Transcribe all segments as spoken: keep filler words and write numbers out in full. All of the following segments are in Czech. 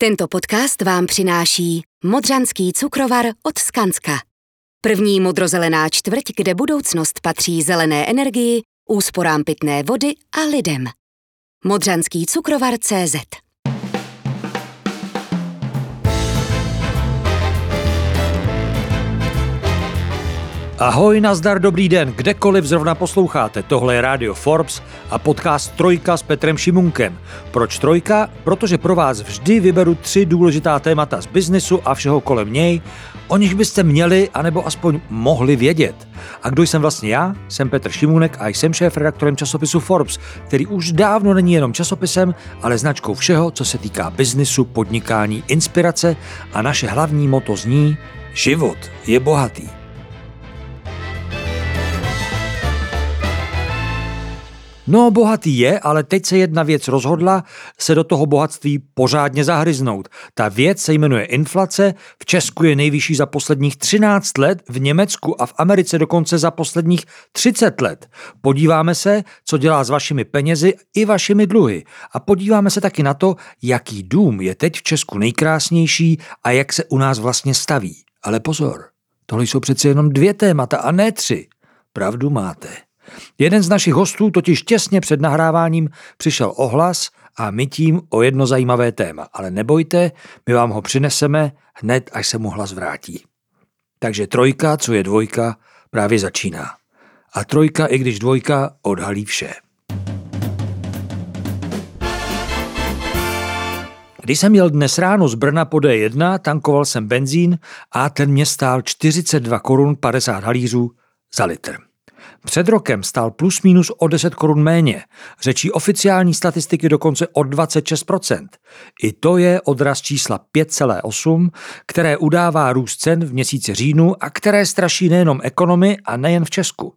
Tento podcast vám přináší Modřanský cukrovar od Skanska. První modrozelená čtvrť, kde budoucnost patří zelené energii, úsporám pitné vody a lidem. Modřanský cukrovar tečka cé zet. Ahoj, nazdar, dobrý den, kdekoliv zrovna posloucháte. Tohle je rádio Forbes a podcast Trojka s Petrem Šimunkem. Proč Trojka? Protože pro vás vždy vyberu tři důležitá témata z biznisu a všeho kolem něj, o nich byste měli anebo aspoň mohli vědět. A kdo jsem vlastně já? Jsem Petr Šimunek a jsem šéfredaktorem časopisu Forbes, který už dávno není jenom časopisem, ale značkou všeho, co se týká biznisu, podnikání, inspirace, a naše hlavní motto zní: život je bohatý. No, bohatý je, ale teď se jedna věc rozhodla se do toho bohatství pořádně zahryznout. Ta věc se jmenuje inflace, v Česku je nejvyšší za posledních třináct let, v Německu a v Americe dokonce za posledních třicet let. Podíváme se, co dělá s vašimi penězi i vašimi dluhy. A podíváme se taky na to, jaký dům je teď v Česku nejkrásnější a jak se u nás vlastně staví. Ale pozor, tohle jsou přece jenom dvě témata a ne tři. Pravdu máte. Jeden z našich hostů totiž těsně před nahráváním přišel o hlas a my tím o jedno zajímavé téma. Ale nebojte, my vám ho přineseme hned, až se mu hlas vrátí. Takže trojka, co je dvojka, právě začíná. A trojka, i když dvojka, odhalí vše. Když jsem jel dnes ráno z Brna po dé jedna, tankoval jsem benzín a ten mě stál čtyřicet dva korun padesát halířů za litr. Před rokem stál plus minus o deset korun méně, řečí oficiální statistiky dokonce o dvacet šest procent. I to je odraz čísla pět celá osm, které udává růst cen v měsíci říjnu a které straší nejenom ekonomy a nejen v Česku.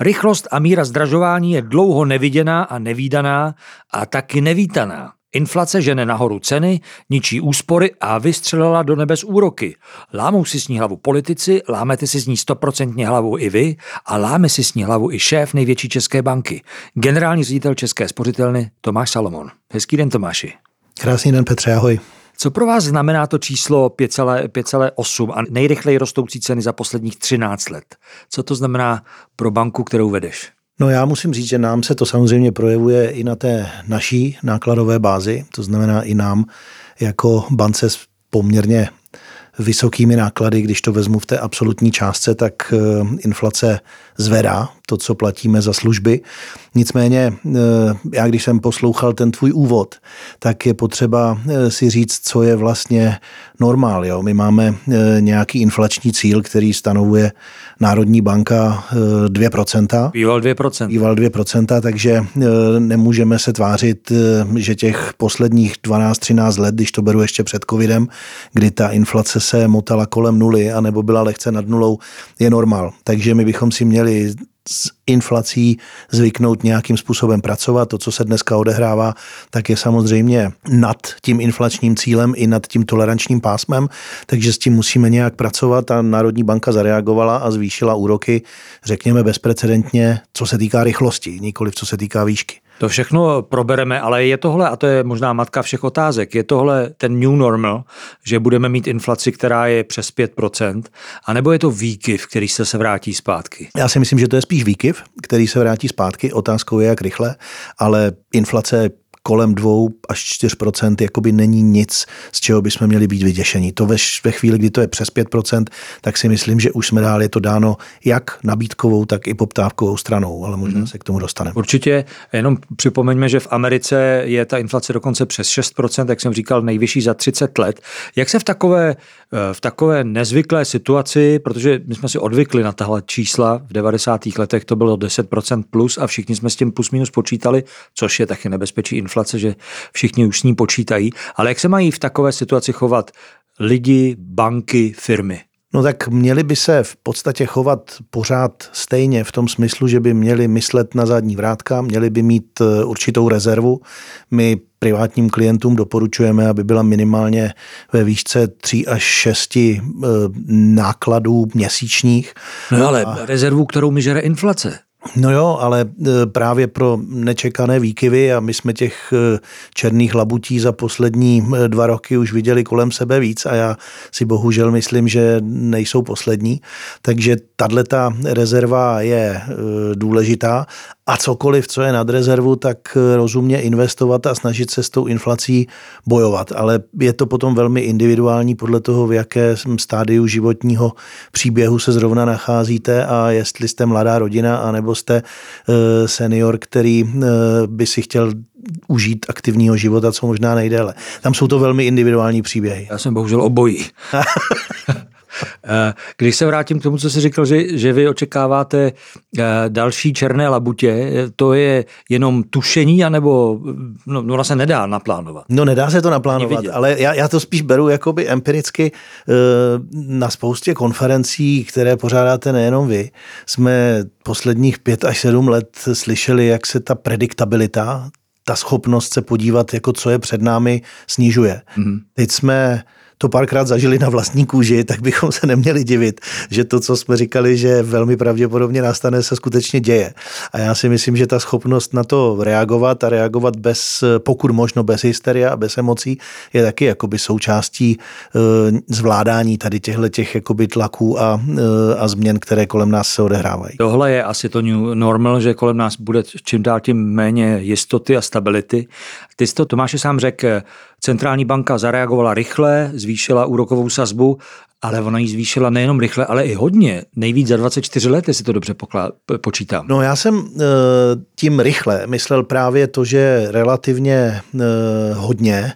Rychlost a míra zdražování je dlouho neviděná a nevídaná a taky nevítaná. Inflace žene nahoru ceny, ničí úspory a vystřelila do nebes úroky. Lámou si s ní hlavu politici, lámete si s ní stoprocentně hlavu i vy a láme si s ní hlavu i šéf největší české banky, generální ředitel České spořitelny Tomáš Salomon. Hezký den, Tomáši. Krásný den, Petře, ahoj. Co pro vás znamená to číslo pět celá osm a nejrychleji rostoucí ceny za posledních třináct let? Co to znamená pro banku, kterou vedeš? No, já musím říct, že nám se to samozřejmě projevuje i na té naší nákladové bázi, to znamená i nám jako bance s poměrně vysokými náklady, když to vezmu v té absolutní částce, tak inflace zvedá to, co platíme za služby. Nicméně, já když jsem poslouchal ten tvůj úvod, tak je potřeba si říct, co je vlastně normál. Jo? My máme nějaký inflační cíl, který stanovuje Národní banka dvě procenta. Býval dvě procenta. Býval dvě procenta, takže nemůžeme se tvářit, že těch posledních dvanáct třináct let, když to beru ještě před covidem, kdy ta inflace se motala kolem nuly, anebo byla lehce nad nulou, je normál. Takže my bychom si měli s inflací zvyknout nějakým způsobem pracovat. To, co se dneska odehrává, tak je samozřejmě nad tím inflačním cílem i nad tím tolerančním pásmem, takže s tím musíme nějak pracovat a Národní banka zareagovala a zvýšila úroky, řekněme, bezprecedentně, co se týká rychlosti, nikoliv co se týká výšky. To všechno probereme, ale je tohle, a to je možná matka všech otázek, je tohle ten new normal, že budeme mít inflaci, která je přes pět procent, anebo je to výkyv, který se se vrátí zpátky? Já si myslím, že to je spíš výkyv, který se vrátí zpátky, otázkou je, jak rychle, ale inflace kolem dvou až čtyř procent jakoby není nic, z čeho bychom měli být vyděšení. To ve, ve chvíli, kdy to je přes pět procent, tak si myslím, že už jsme dál, je to dáno jak nabídkovou, tak i poptávkovou stranou, ale možná hmm. se k tomu dostaneme. Určitě, jenom připomeňme, že v Americe je ta inflace dokonce přes šest procent, jak jsem říkal, nejvyšší za třicet let. Jak se v takové, v takové nezvyklé situaci, protože my jsme si odvykli na tahle čísla, v devadesátých letech to bylo deset procent plus a všichni jsme s tím plus minus počítali, což je taky nebezpečí inflace. Inflace, že všichni už s ní počítají, ale jak se mají v takové situaci chovat lidi, banky, firmy? No tak měli by se v podstatě chovat pořád stejně v tom smyslu, že by měli myslet na zadní vrátka, měli by mít určitou rezervu. My privátním klientům doporučujeme, aby byla minimálně ve výšce tři až šest nákladů měsíčních. No ale a... rezervu, kterou mi žere inflace. No jo, ale právě pro nečekané výkyvy, a my jsme těch černých labutí za poslední dva roky už viděli kolem sebe víc a já si bohužel myslím, že nejsou poslední, takže tato rezerva je důležitá a cokoliv, co je nad rezervu, tak rozumně investovat a snažit se s tou inflací bojovat, ale je to potom velmi individuální podle toho, v jakém stádiu životního příběhu se zrovna nacházíte a jestli jste mladá rodina anebo jste senior, který by si chtěl užít aktivního života, co možná nejdéle. Tam jsou to velmi individuální příběhy. Já jsem bohužel obojí. Když se vrátím k tomu, co jsi říkal, že, že vy očekáváte další černé labutě, to je jenom tušení, anebo no, no se nedá naplánovat? No nedá se to naplánovat, ale já, já to spíš beru jakoby empiricky. Na spoustě konferencí, které pořádáte nejenom vy, jsme posledních pět až sedm let slyšeli, jak se ta prediktabilita, ta schopnost se podívat, jako co je před námi, snižuje. Mm. Teď jsme to párkrát zažili na vlastní kůži, tak bychom se neměli divit, že to, co jsme říkali, že velmi pravděpodobně nastane, se skutečně děje. A já si myslím, že ta schopnost na to reagovat a reagovat bez, pokud možno bez hysterie a bez emocí, je taky jakoby součástí e, zvládání tady těchto těch jakoby tlaků a, e, a změn, které kolem nás se odehrávají. Tohle je asi to new normal, že kolem nás bude čím dál tím méně jistoty a stability. Ty jsi to, Tomáši, sám řekl, centrální banka zareagovala rychle, zvýšila úrokovou sazbu, ale ona ji zvýšila nejenom rychle, ale i hodně. Nejvíc za dvacet čtyři let, jestli to dobře počítám. No já jsem tím rychle myslel právě to, že relativně hodně,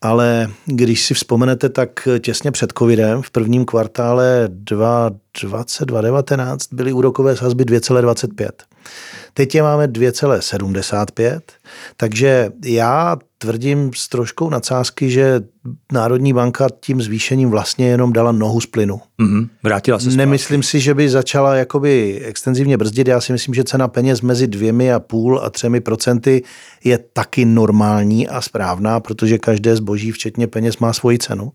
ale když si vzpomenete, tak těsně před covidem v prvním kvartále dvacet dvacet, dvacet devatenáct byly úrokové sazby dvě celá dvacet pět. Teď je máme dvě celá sedmdesát pět, takže já tvrdím s troškou nadsázky, že Národní banka tím zvýšením vlastně jenom dala nohu z plynu. Mm-hmm. Vrátila se zpátky. Nemyslím si, že by začala jakoby extenzivně brzdit. Já si myslím, že cena peněz mezi dvěmi a půl a třemi procenty je taky normální a správná, protože každé zboží, včetně peněz, má svoji cenu.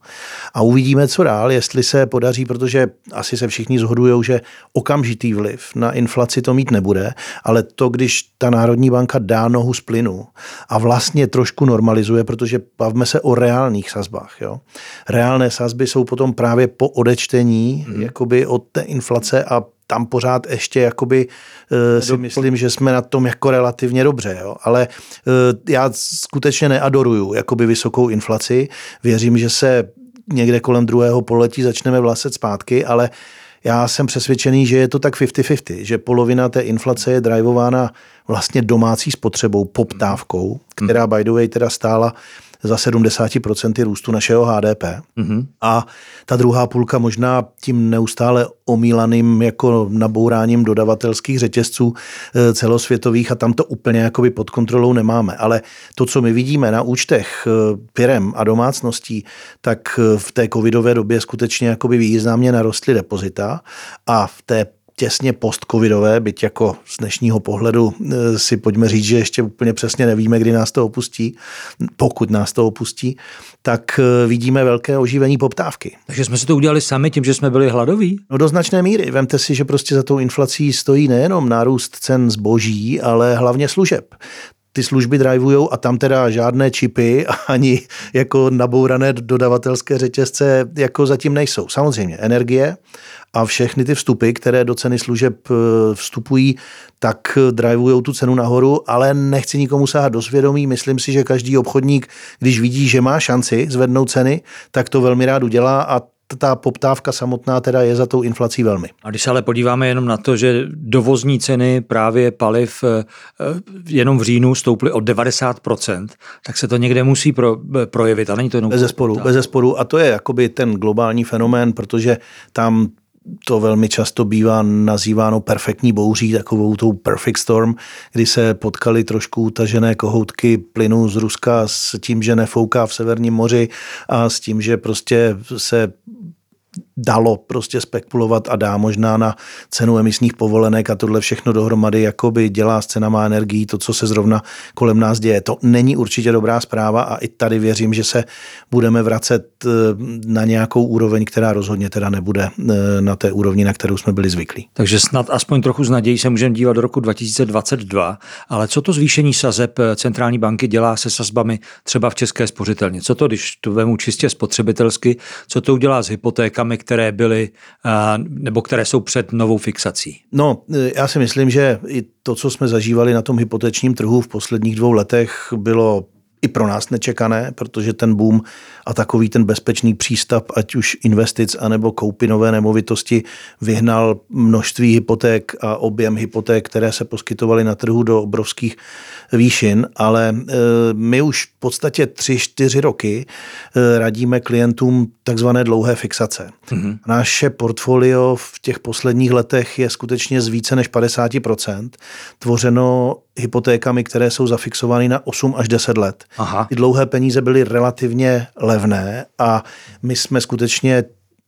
A uvidíme, co dál, jestli se podaří, protože asi se všichni shodujou, že okamžitý vliv na inflaci to mít nebude, ale to, když ta Národní banka dá nohu z plynu a vlastně trošku normalizuje, protože bavíme se o reálných sazbách. Jo? Reálné sazby jsou potom právě po odečtení hmm. jakoby od té inflace a tam pořád ještě jakoby uh, si myslím, že jsme na tom jako relativně dobře, jo? Ale uh, já skutečně neadoruju jakoby vysokou inflaci. Věřím, že se někde kolem druhého poletí začneme vlaset zpátky, ale já jsem přesvědčený, že je to tak fifty fifty, že polovina té inflace je drivována vlastně domácí spotřebou, poptávkou, která by the way teda stála za sedmdesát procent růstu našeho H D P. Mm-hmm. A ta druhá půlka možná tím neustále omílaným jako nabouráním dodavatelských řetězců celosvětových a tam to úplně jakoby pod kontrolou nemáme. Ale to, co my vidíme na účtech firem a domácností, tak v té covidové době skutečně jakoby významně narostly depozita a v té těsně post-covidové, byť jako z dnešního pohledu si pojďme říct, že ještě úplně přesně nevíme, kdy nás to opustí, pokud nás to opustí, tak vidíme velké oživení poptávky. Takže jsme si to udělali sami tím, že jsme byli hladoví? No do značné míry. Vemte si, že prostě za tou inflací stojí nejenom nárůst cen zboží, ale hlavně služeb. Ty služby drivujou a tam teda žádné čipy ani jako nabourané dodavatelské řetězce jako zatím nejsou. Samozřejmě energie a všechny ty vstupy, které do ceny služeb vstupují, tak drivujou tu cenu nahoru, ale nechci nikomu sáhat do svědomí. Myslím si, že každý obchodník, když vidí, že má šanci zvednout ceny, tak to velmi rád udělá a ta poptávka samotná teda je za tou inflací velmi. A když se ale podíváme jenom na to, že dovozní ceny právě paliv jenom v říjnu stouply o devadesát procent, tak se to někde musí pro, projevit a není to jenom... Bezesporu, bezesporu a to je jakoby ten globální fenomén, protože tam to velmi často bývá nazýváno perfektní bouří, takovou tou perfect storm, kdy se potkaly trošku utažené kohoutky plynu z Ruska s tím, že nefouká v Severním moři a s tím, že prostě se dalo prostě spekulovat a dá možná na cenu emisních povolenek a tohle všechno dohromady jakoby dělá s cenama energií to, co se zrovna kolem nás děje. To není určitě dobrá zpráva a i tady věřím, že se budeme vracet na nějakou úroveň, která rozhodně teda nebude na té úrovni, na kterou jsme byli zvyklí. Takže snad aspoň trochu s nadějí se můžeme dívat do roku dva tisíce dvacet dva, ale co to zvýšení sazeb centrální banky dělá se sazbami třeba v České spořitelně? Co to, když to vemu čistě spotřebitelsky, co to udělá s hypotékami, které byly nebo které jsou před novou fixací? No, já si myslím, že i to, co jsme zažívali na tom hypotečním trhu v posledních dvou letech, bylo i pro nás nečekané, protože ten boom a takový ten bezpečný přístup, ať už investic, anebo koupy nové nemovitosti, vyhnal množství hypoték a objem hypoték, které se poskytovaly na trhu do obrovských výšin, ale my už v podstatě tři, čtyři roky radíme klientům takzvané dlouhé fixace. Mm-hmm. Naše portfolio v těch posledních letech je skutečně z více než padesát procent tvořeno hypotékami, které jsou zafixovány na osm až deset let. Aha. Ty dlouhé peníze byly relativně levné a my jsme skutečně,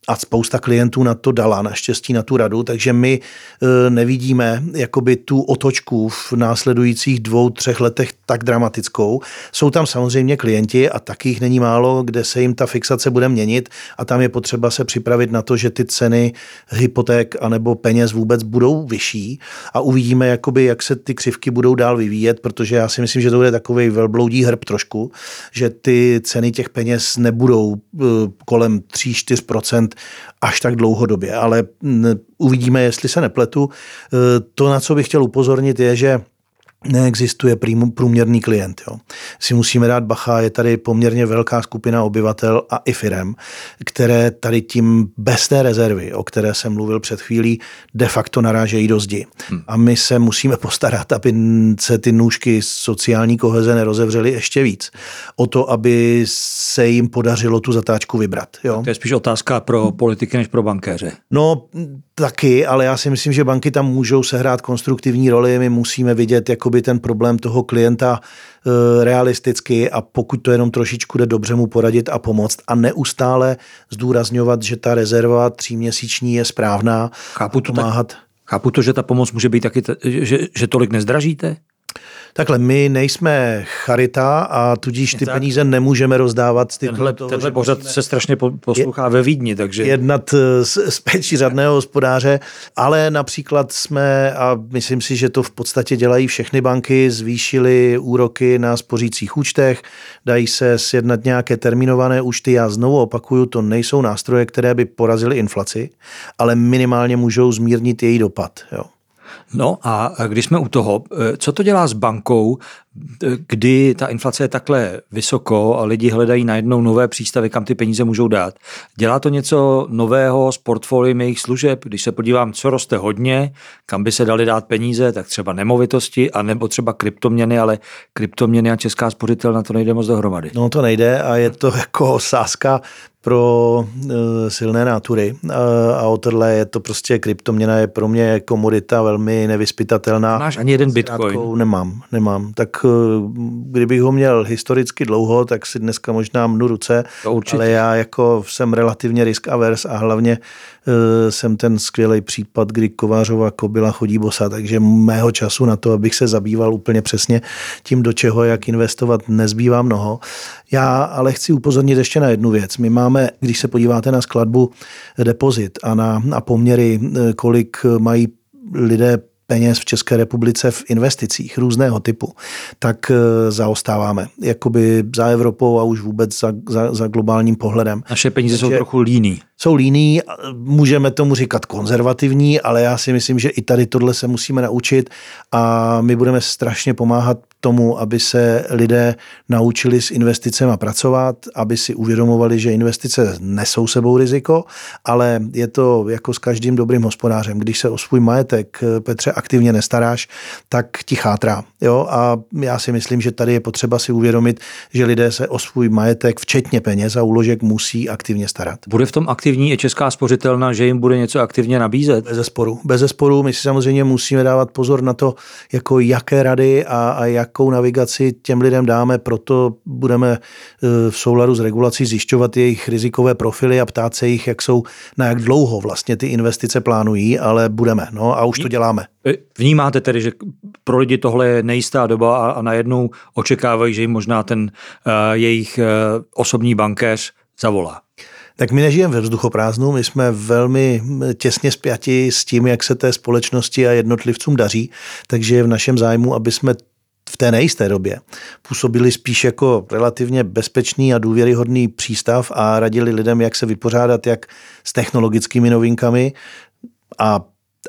a spousta klientů na to dala, naštěstí na tu radu, takže my e, nevidíme jakoby tu otočku v následujících dvou, třech letech tak dramatickou. Jsou tam samozřejmě klienti a takých není málo, kde se jim ta fixace bude měnit a tam je potřeba se připravit na to, že ty ceny hypoték anebo peněz vůbec budou vyšší a uvidíme, jakoby, jak se ty křivky budou dál vyvíjet, protože já si myslím, že to bude takovej velbloudí hrb trošku, že ty ceny těch peněz nebudou e, kolem tři až čtyři procenta až tak dlouhodobě, ale uvidíme, jestli se nepletu. To, na co bych chtěl upozornit, je, že neexistuje průměrný klient. Jo. Si musíme dát bacha, je tady poměrně velká skupina obyvatel a i firem, které tady tím bez té rezervy, o které jsem mluvil před chvílí, de facto narážejí do zdi. Hmm. A my se musíme postarat, aby se ty nůžky sociální koheze nerozevřely ještě víc. O to, aby se jim podařilo tu zatáčku vybrat. Jo. To je spíš otázka pro politiky než pro bankéře. No taky, ale já si myslím, že banky tam můžou sehrát konstruktivní roli. My musíme vidět, jako by ten problém toho klienta e, realisticky a pokud to jenom trošičku jde, dobře mu poradit a pomoct a neustále zdůrazňovat, že ta rezerva tříměsíční je správná. Chápu to, pomáhat. Tak, chápu to, že ta pomoc může být taky, že, že tolik nezdražíte? Takhle, my nejsme charita a tudíž ty tak. peníze nemůžeme rozdávat. Tenhle, toho, tenhle pořad se strašně poslouchá ve Vídni, takže... Jednat s, s péčí řadného hospodáře, ale například jsme, a myslím si, že to v podstatě dělají všechny banky, zvýšili úroky na spořících účtech, dají se sjednat nějaké terminované účty. Já znovu opakuju, to nejsou nástroje, které by porazily inflaci, ale minimálně můžou zmírnit její dopad, jo. No a když jsme u toho, co to dělá s bankou, kdy ta inflace je takhle vysoko a lidi hledají najednou nové přístavy, kam ty peníze můžou dát. Dělá to něco nového s portfoliem jejich služeb? Když se podívám, co roste hodně, kam by se dali dát peníze, tak třeba nemovitosti a nebo třeba kryptoměny, ale kryptoměny a Česká spořitelna, to nejde moc dohromady. No to nejde a je to jako sázka pro uh, silné nátury uh, a o tohle je to prostě kryptoměna je pro mě komodita velmi nevyspytatelná. Máš ani jeden bitcoin? Nemám, nemám. Tak uh, kdybych ho měl historicky dlouho, tak si dneska možná mnu ruce, ale já jako jsem relativně risk averse a hlavně uh, jsem ten skvělý případ, kdy kovářová kobyla chodí bosa, takže mého času na to, abych se zabýval úplně přesně tím, do čeho, jak investovat, nezbývá mnoho. Já ale chci upozornit ještě na jednu věc. My máme, když se podíváte na skladbu depozit a na, na poměry, kolik mají lidé peněz v České republice v investicích různého typu, tak zaostáváme. Jakoby za Evropou a už vůbec za, za, za globálním pohledem. Naše peníze Takže jsou trochu líný. Jsou líný, můžeme tomu říkat konzervativní, ale já si myslím, že i tady tohle se musíme naučit a my budeme strašně pomáhat tomu, aby se lidé naučili s investicema pracovat, aby si uvědomovali, že investice nesou sebou riziko, ale je to jako s každým dobrým hospodářem. Když se o svůj majetek, Petře, aktivně nestaráš, tak ti chátrá. Jo? A já si myslím, že tady je potřeba si uvědomit, že lidé se o svůj majetek, včetně peněz a úložek, musí aktivně starat. Bude v tom aktivní je Česká spořitelna, že jim bude něco aktivně nabízet? Bezesporu. Bezesporu. My si samozřejmě musíme dávat pozor na to, jako jaké rady a, a jak lehkou navigaci těm lidem dáme, proto budeme v souladu s regulací zjišťovat jejich rizikové profily a ptát se jich, jak jsou, na jak dlouho vlastně ty investice plánují, ale budeme, no a už to děláme. Vnímáte tedy, že pro lidi tohle je nejistá doba a, a najednou očekávají, že jim možná ten uh, jejich uh, osobní bankéř zavolá? Tak my nežijeme ve vzduchoprázdnu, my jsme velmi těsně spjati s tím, jak se té společnosti a jednotlivcům daří, takže je v našem zájmu, aby jsme v té nejisté době působili spíš jako relativně bezpečný a důvěryhodný přístav a radili lidem, jak se vypořádat, jak s technologickými novinkami a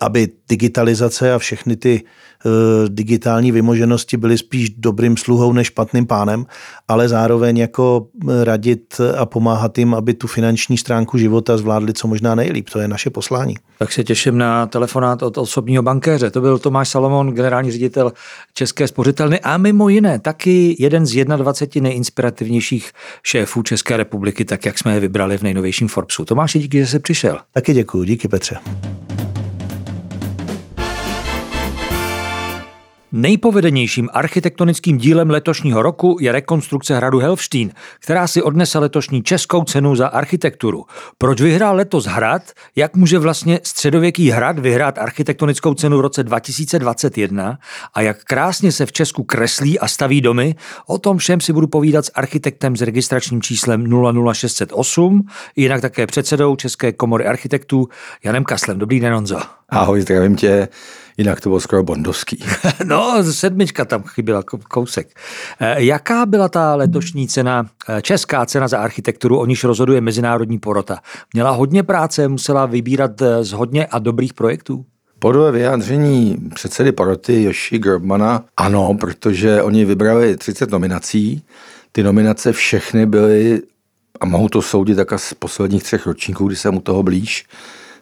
aby digitalizace a všechny ty uh, digitální vymoženosti byly spíš dobrým sluhou než špatným pánem, ale zároveň jako radit a pomáhat jim, aby tu finanční stránku života zvládli co možná nejlíp. To je naše poslání. Tak se těším na telefonát od osobního bankéře. To byl Tomáš Salomon, generální ředitel České spořitelny a mimo jiné taky jeden z dvaceti jedné nejinspirativnějších šéfů České republiky, tak jak jsme je vybrali v nejnovějším Forbesu. Tomáši, díky, že jsi přišel. Taky děkuji, díky Petře. Nejpovedenějším architektonickým dílem letošního roku je rekonstrukce hradu Helfštín, která si odnesla letošní českou cenu za architekturu. Proč vyhrál letos hrad? Jak může vlastně středověký hrad vyhrát architektonickou cenu v roce dva tisíce dvacet jedna? A jak krásně se v Česku kreslí a staví domy? O tom všem si budu povídat s architektem s registračním číslem nula nula šest set osm, jinak také předsedou České komory architektů Janem Kaslem. Dobrý den, Honzo. Ahoj, zdravím tě. Jinak to bylo skoro bondovský. No, sedmička tam chyběla kousek. Jaká byla ta letošní cena, česká cena za architekturu, o níž rozhoduje mezinárodní porota? Měla hodně práce, musela vybírat z hodně a dobrých projektů? Podle vyjádření předsedy poroty Joši Grabmana, ano, protože oni vybrali třicet nominací. Ty nominace všechny byly, a mohu to soudit tak z posledních třech ročníků, kdy jsem u toho blíž,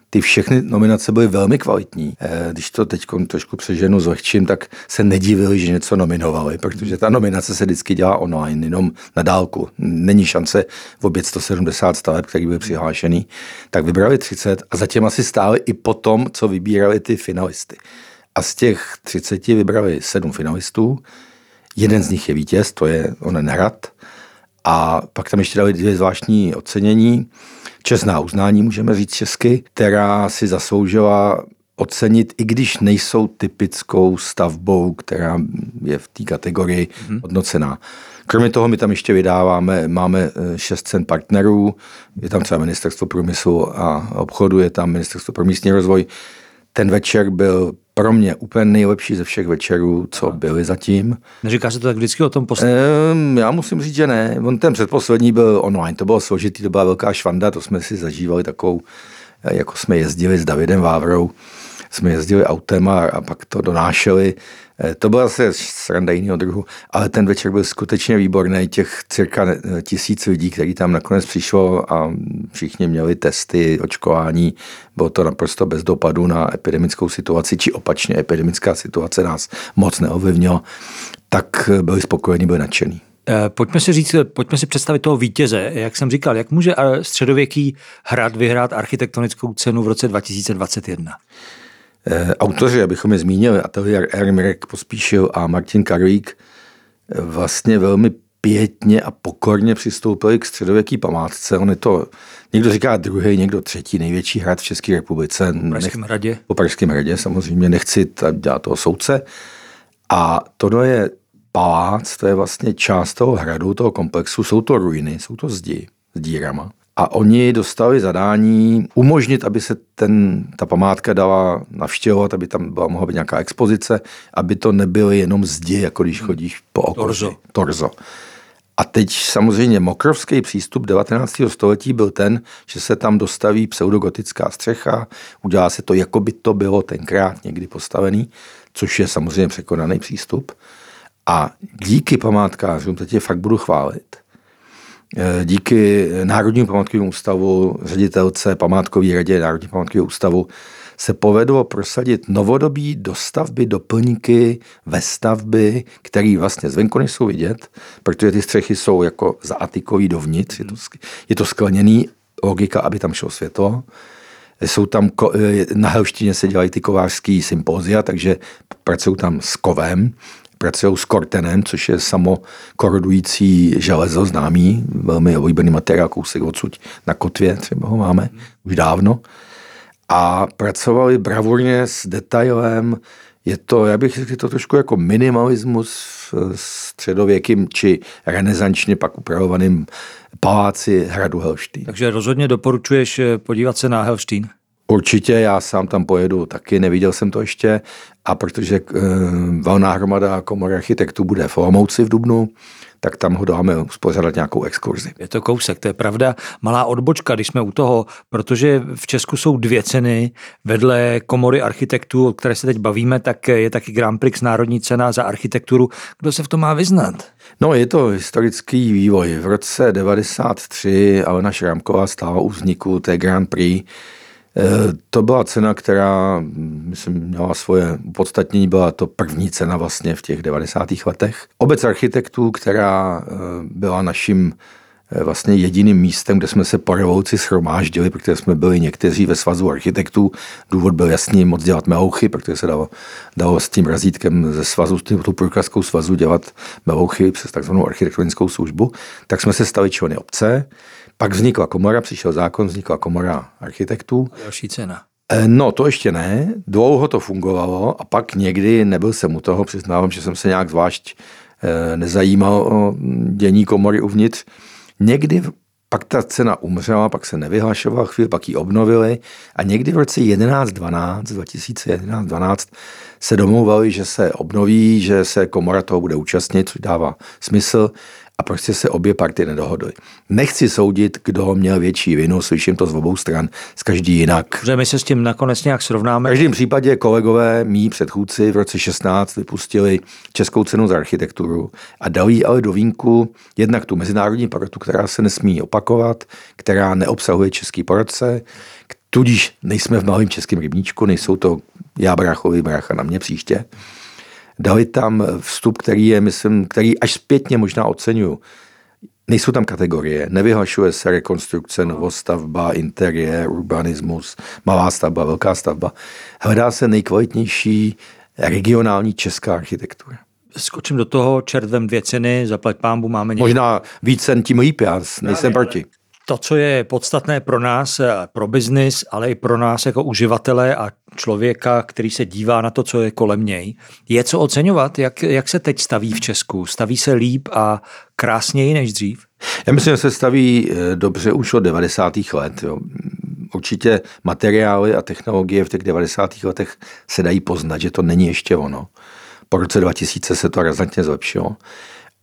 ty všechny nominace byly velmi kvalitní. Když to teď trošku přeženu zlehčím, tak se nedivili, že něco nominovali, protože ta nominace se vždycky dělá online, jenom na dálku. Není šance obět sto sedmdesát staveb, který byly přihlášený. Tak vybrali třicet a zatím asi stáli i po tom, co vybírali ty finalisty. A z těch třiceti vybrali sedm finalistů. Jeden z nich je vítěz, to je onen hrad. A pak tam ještě dali dvě zvláštní ocenění. Čestná uznání, můžeme říct česky, která si zasloužila ocenit, i když nejsou typickou stavbou, která je v té kategorii hodnocená. Kromě toho my tam ještě vydáváme, máme šest cen partnerů, je tam třeba Ministerstvo průmyslu a obchodu, je tam Ministerstvo pro místní rozvoj. Ten večer byl pro mě úplně nejlepší ze všech večerů, co byly zatím. Neříká se to tak vždycky o tom poslední? Ehm, já musím říct, že ne. On ten předposlední byl online, to bylo složitý, to byla velká švanda, to jsme si zažívali takovou, jako jsme jezdili s Davidem Vávrou, jsme jezdili autem a, a pak to donášeli. To byla asi sranda jiného druhu, ale ten večer byl skutečně výborný, těch cirka tisíc lidí, kteří tam nakonec přišlo a všichni měli testy, očkování, bylo to naprosto bez dopadu na epidemickou situaci, či opačně epidemická situace nás moc neovlivnila, tak byli spokojení, byli nadšený. Pojďme si říct, pojďme si představit toho vítěze. Jak jsem říkal, jak může středověký hrad vyhrát architektonickou cenu v roce dva tisíce dvacet jedna? Autoři, abychom je zmínili, ateliér AiMrek Pospíšil a Martin Karvík vlastně velmi pětně a pokorně přistoupili k středověký památce. On je to, někdo říká druhý, někdo třetí největší hrad v České republice. Po Pražském hradě. Po Pražském hradě, samozřejmě nechci dělat toho soudce. A tohle je palác, to je vlastně část toho hradu, toho komplexu. Jsou to ruiny, jsou to zdi s dírama. A oni dostali zadání umožnit, aby se ten, ta památka dala navštěvovat, aby tam byla, mohla být nějaká expozice, aby to nebyly jenom zdi, jako když chodíš po okolí. Torzo. Torzo. A teď samozřejmě mokrovský přístup devatenáctého století byl ten, že se tam dostaví pseudogotická střecha, udělá se to, jako by to bylo tenkrát někdy postavený, což je samozřejmě překonaný přístup. A díky památkářům, teď je fakt budu chválit, díky Národnímu památkovému ústavu, ředitelce památkové radě Národního památkového ústavu se povedlo prosadit novodobí dostavby, doplňky, vestavby, které vlastně zvenku nejsou vidět, protože ty střechy jsou jako zaatikový dovnitř, je to, je to skleněný, logika, aby tam šlo světlo. Jsou tam, na Helfštíně se dělají ty kovářský sympózia, takže pracují tam s kovem. pracují s kortenem, což je samokorodující železo, známý, velmi oblíbený materiál, kousek odsud na kotvě, třeba ho máme už dávno. A pracovali bravurně s detailem. Je to, já bych řekl, to trošku jako minimalismus v středověkým či renesančně pak upravovaným paláci hradu Helfštín. Takže rozhodně doporučuješ podívat se na Helfštín? Určitě, já sám tam pojedu taky, neviděl jsem to ještě, a protože e, valná hromada komory architektů bude v Olomouci v dubnu, tak tam ho dáme uspořádat nějakou exkurzi. Je to kousek, to je pravda. Malá odbočka, když jsme u toho, protože v Česku jsou dvě ceny vedle komory architektů, o které se teď bavíme, tak je taky Grand Prix Národní cena za architekturu. Kdo se v tom má vyznat? No, je to historický vývoj. V roce devadesát tři Alena Šramková stála u vzniku té Grand Prix. To byla cena, která, myslím, měla svoje upodstatnění, byla to první cena vlastně v těch devadesátých letech. Obec architektů, která byla naším vlastně jediným místem, kde jsme se po revoluci shromáždili, protože jsme byli někteří ve svazu architektů. Důvod byl jasný, moc dělat melouchy, protože se dalo, dalo s tím razítkem ze svazu, s tím průkazkou svazu dělat melouchy přes takzvanou architektonickou službu. Tak jsme se stali členy obce. Pak vznikla komora, přišel zákon, vznikla komora architektů. A další cena. No, to ještě ne. Dlouho to fungovalo a pak někdy, nebyl jsem u toho, přiznávám, že jsem se nějak zvlášť nezajímal o dění komory uvnitř. Někdy pak ta cena umřela, pak se nevyhlašovala chvíli, pak ji obnovili a někdy v roce jedenáct dvanáct, dva tisíce jedenáct dvanáct se domlouvali, že se obnoví, že se komora toho bude účastnit, což dává smysl. A prostě se obě party nedohodly. Nechci soudit, kdo měl větší vinu, slyším to z obou stran, z každý jinak. Protože my se s tím nakonec nějak srovnáme. V každém případě kolegové, mí předchůdci v roce šestnáct vypustili Českou cenu za architekturu a dali ale do vínku jednak tu mezinárodní porotu, která se nesmí opakovat, která neobsahuje český porodce, tudíž nejsme v malém českém rybníčku, nejsou to já bráchovi, brácha na mě příště. Dali tam vstup, který je, myslím, který až zpětně možná oceňuju. Nejsou tam kategorie, nevyhlašuje se rekonstrukce, novostavba, interiér, urbanismus, malá stavba, velká stavba. Hledá se nejkvalitnější regionální česká architektura. Skočím do toho, červem dvě ceny, zaplať pánbu, máme nějaké. Možná víc cen, tím líp, já nejsem proti. To, co je podstatné pro nás, pro biznis, ale i pro nás jako uživatele a člověka, který se dívá na to, co je kolem něj, je co oceňovat, jak, jak se teď staví v Česku. Staví se líp a krásněji než dřív? Já myslím, že se staví dobře už od devadesátých let. Jo. Určitě materiály a technologie v těch devadesátých letech se dají poznat, že to není ještě ono. Po roce dva tisíce se to razantně zlepšilo.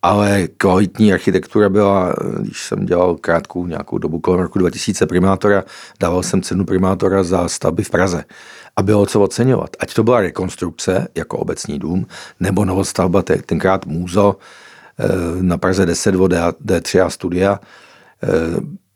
Ale kvalitní architektura byla, když jsem dělal krátkou nějakou dobu kolem roku dva tisíce primátora, dával jsem cenu primátora za stavby v Praze. A bylo co oceňovat. Ať to byla rekonstrukce, jako obecní dům, nebo novostavba, tenkrát Múzo na Praze deset od D tři a studia.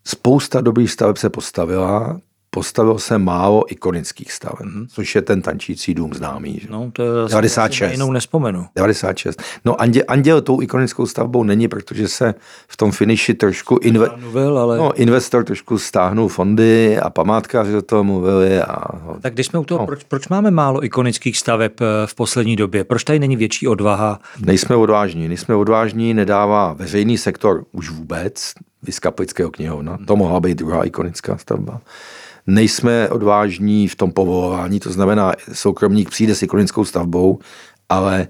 Spousta dobrých staveb se postavila, postavilo se málo ikonických staveb, mm-hmm. což je ten tančící dům známý. Že? No, to je devadesát šest. Jinou nespomenu. devadesát šest. No, Anděl, Anděl tou ikonickou stavbou není, protože se v tom finiši trošku inve- mluvil, ale... no, investor trošku stáhnul fondy a památkáři o tom mluvili. A... Tak když jsme u toho, no. proč, proč máme málo ikonických staveb v poslední době? Proč tady není větší odvaha? Nejsme odvážní. Nejsme odvážní, nedává veřejný sektor už vůbec, viz Kaplického knihovna. To mohla být druhá ikonická stavba. Nejsme odvážní v tom povolování, to znamená, soukromník přijde s ikonickou stavbou, ale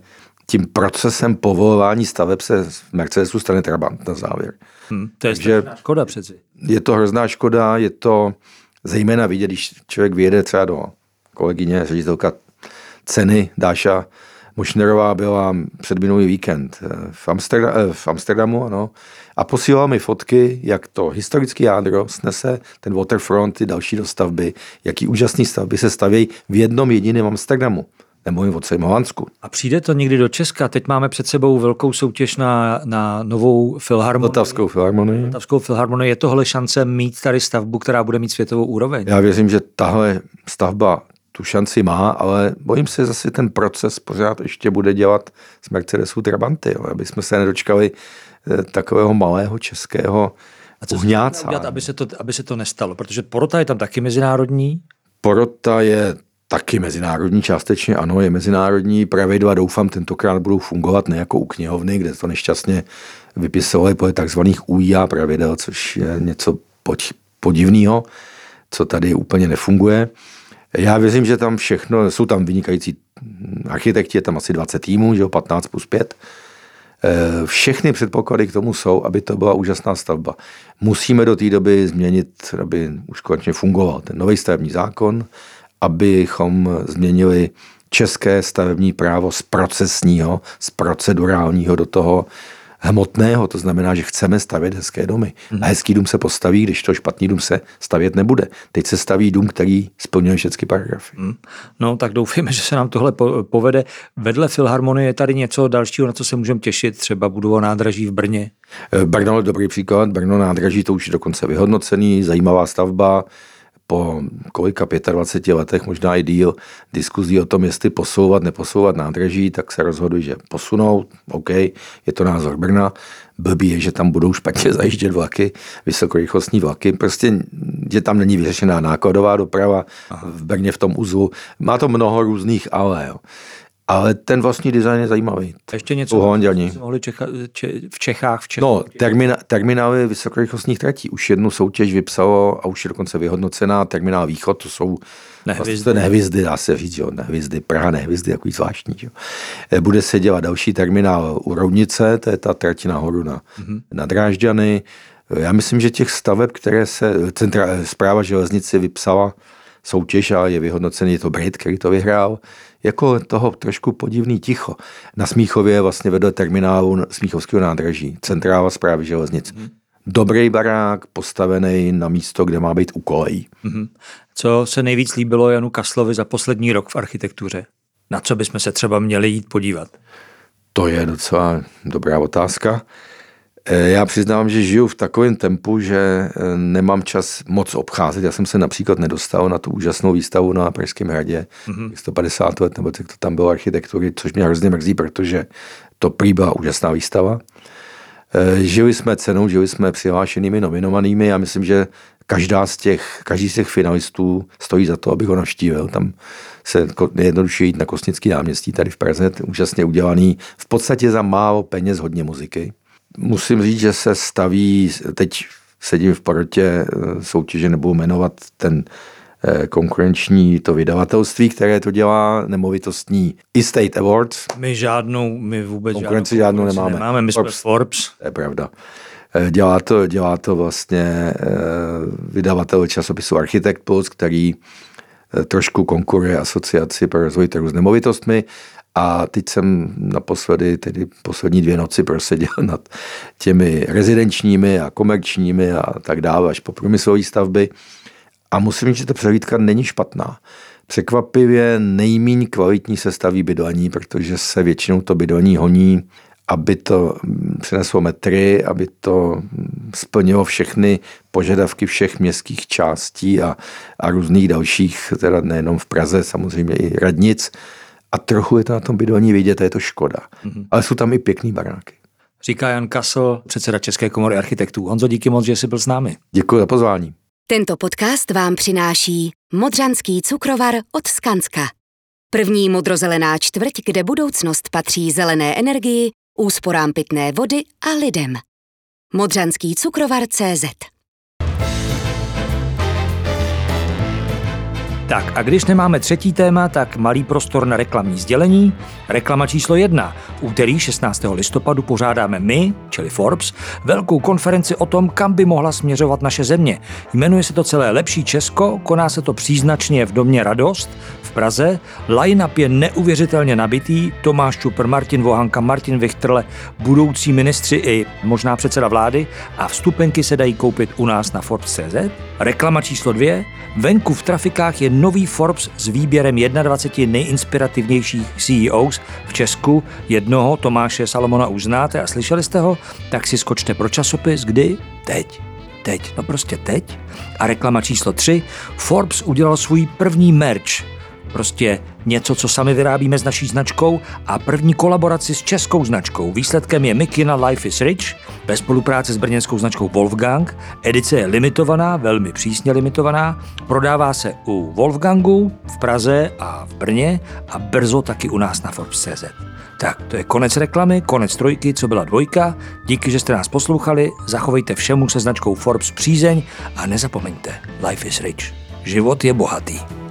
tím procesem povolování staveb se v Mercedesu stane Trabant na závěr. Hmm, to je hrozná škoda přeci. Je to hrozná škoda, je to zejména vidět, když člověk vyjede třeba do kolegyně, ředitelka ceny, Dáša Mošnerová byla předminulý víkend v, Amsterda- v Amsterdamu ano, a posílala mi fotky, jak to historické jádro snese ten waterfront, ty další dostavby, jaký úžasný stavby se stavějí v jednom jediném Amsterdamu, nebo v celém Holandsku. A přijde to někdy do Česka? Teď máme před sebou velkou soutěž na, na novou filharmonii. Otavskou filharmonii. Otavskou filharmonii. Je tohle šance mít tady stavbu, která bude mít světovou úroveň? Já věřím, že tahle stavba tu šanci má, ale bojím se, zase ten proces pořád ještě bude dělat z Mercedesu Trabanty, jo, aby jsme se nedočkali takového malého českého uhňáca. A co udělat, aby se to, aby se to nestalo? Protože porota je tam taky mezinárodní? Porota je Taky mezinárodní, částečně ano, je mezinárodní. Pravidla, doufám, tentokrát budou fungovat ne jako u knihovny, kde to nešťastně vypisovali podle takzvaných U I A pravidel, což je něco podivného, co tady úplně nefunguje. Já věřím, že tam všechno, jsou tam vynikající architekti, je tam asi dvacet týmů, že jo, patnáct plus pět. Všechny předpoklady k tomu jsou, aby to byla úžasná stavba. Musíme do té doby změnit, aby už konečně fungoval ten nový stavební zákon, abychom změnili české stavební právo z procesního, z procedurálního do toho hmotného. To znamená, že chceme stavět hezké domy. A hezký dům se postaví, když to špatný dům se stavět nebude. Teď se staví dům, který splňuje všechny paragrafy. No tak doufíme, že se nám tohle povede. Vedle Filharmonie je tady něco dalšího, na co se můžeme těšit, třeba budova nádraží v Brně. Brno je dobrý příklad. Brno nádraží, to už je dokonce vyhodnocený, zajímavá stavba. Po kolika dvaceti pěti letech, možná i díl, diskuzí o tom, jestli posouvat, neposouvat nádraží, tak se rozhodují, že posunou, OK, je to názor Brna, blbý je, že tam budou špatně zajíždět vlaky, vysokorychlostní vlaky, prostě, že tam není vyřešená nákladová doprava. Aha. V Brně v tom uzlu. Má to mnoho různých ale, jo. Ale ten vlastní design je zajímavý. A ještě něco, co mohli Čecha, če, v Čechách, v Čechách. No, termina, terminály vysokorychlostních tratí. Už jednu soutěž vypsalo a už je dokonce vyhodnocená. Terminál Východ, to jsou Nehvizdy, vlastně Nehvizdy, dá se říct, jo, Nehvizdy, Praha, Nehvizdy, takový zvláštní. Jo. Bude se dělat další terminál u Roudnice, to je ta trať nahoru na, mm-hmm. na Drážďany. Já myslím, že těch staveb, které se centra, správa železnici vypsala soutěž a je vyhodnocený, je to Brit, který to vyhrál, jako toho trošku podivný ticho. Na Smíchově vlastně vedle terminálu Smíchovského nádraží, centrála správy železnic. Mm. Dobrý barák, postavený na místo, kde má být u kolejí. Mm-hmm. Co se nejvíc líbilo Janu Kaslovi za poslední rok v architektuře? Na co bychom se třeba měli jít podívat? To je docela dobrá otázka. Já přiznám, že žiju v takovém tempu, že nemám čas moc obcházet. Já jsem se například nedostal na tu úžasnou výstavu na Pražském hradě, mm-hmm. sto padesát let, nebo jak to tam bylo architektury, což mě hrozně mrzí, protože to prý byla úžasná výstava. Žili jsme cenou, žili jsme přihlášenými nominovanými. Já myslím, že každá z těch, každý z těch finalistů stojí za to, abych ho navštívil. Tam se nejjednoduše jít na Kostnické náměstí, tady v Praze, úžasně udělaný, v podstatě za málo peněz hodně muziky. Musím říct, že se staví, teď sedím v porotě soutěže, nebudu jmenovat ten konkurenční to vydavatelství, které to dělá, nemovitostní Estate Awards. My žádnou, my vůbec konkurenci žádnou, konkurenci žádnou nemáme. nemáme. My jsme Forbes. Forbes. To je pravda. Dělá to, dělá to vlastně vydavatel časopisu Architect Plus, který trošku konkuruje asociaci pro rozvoj trhu s nemovitostmi. A teď jsem naposledy, tedy poslední dvě noci proseděl nad těmi rezidenčními a komerčními a tak dále, až po průmyslové stavby. A musím říct, že ta přehlídka není špatná. Překvapivě nejméně kvalitní se staví bydlení, protože se většinou to bydlení honí, aby to přineslo metry, aby to splnilo všechny požadavky všech městských částí a, a různých dalších, teda nejenom v Praze, samozřejmě i radnic. A trochu je to na tom bydlení vidět, je to škoda. Mm-hmm. Ale jsou tam i pěkný baráky. Říká Jan Kasl, předseda České komory architektů. Honzo, díky moc, že jsi byl s námi. Děkuji za pozvání. Tento podcast vám přináší Modřanský cukrovar od Skanska. První modrozelená čtvrť, kde budoucnost patří zelené energii, úsporám pitné vody a lidem. Modřanský cukrovar tečka cé zet. Tak a když nemáme třetí téma, tak malý prostor na reklamní sdělení. Reklama číslo jedna. Úterý šestnáctého listopadu pořádáme my, čili Forbes, velkou konferenci o tom, kam by mohla směřovat naše země. Jmenuje se to celé Lepší Česko, koná se to příznačně v domě Radost v Praze. Line-up je neuvěřitelně nabitý. Tomáš Čupr, Martin Vohanka, Martin Vichtrle, budoucí ministři i možná předseda vlády a vstupenky se dají koupit u nás na Forbes tečka cé zet. Reklama číslo dvě. Venku v trafikách je nový Forbes s výběrem dvacet jedna nejinspirativnějších C E Os v Česku. Jednoho, Tomáše Salomona, už znáte a slyšeli jste ho, tak si skočte pro časopis, kdy? Teď. Teď. No prostě teď. A reklama číslo tři. Forbes udělal svůj první merch. Prostě něco, co sami vyrábíme s naší značkou a první kolaboraci s českou značkou. Výsledkem je Mikina Life is Rich ve spolupráci s brněnskou značkou Wolfgang. Edice je limitovaná, velmi přísně limitovaná. Prodává se u Wolfgangu v Praze a v Brně a brzo taky u nás na Forbes tečka cé zet. Tak, to je konec reklamy, konec trojky, co byla dvojka. Díky, že jste nás poslouchali. Zachovejte všemu se značkou Forbes přízeň a nezapomeňte, Life is Rich. Život je bohatý.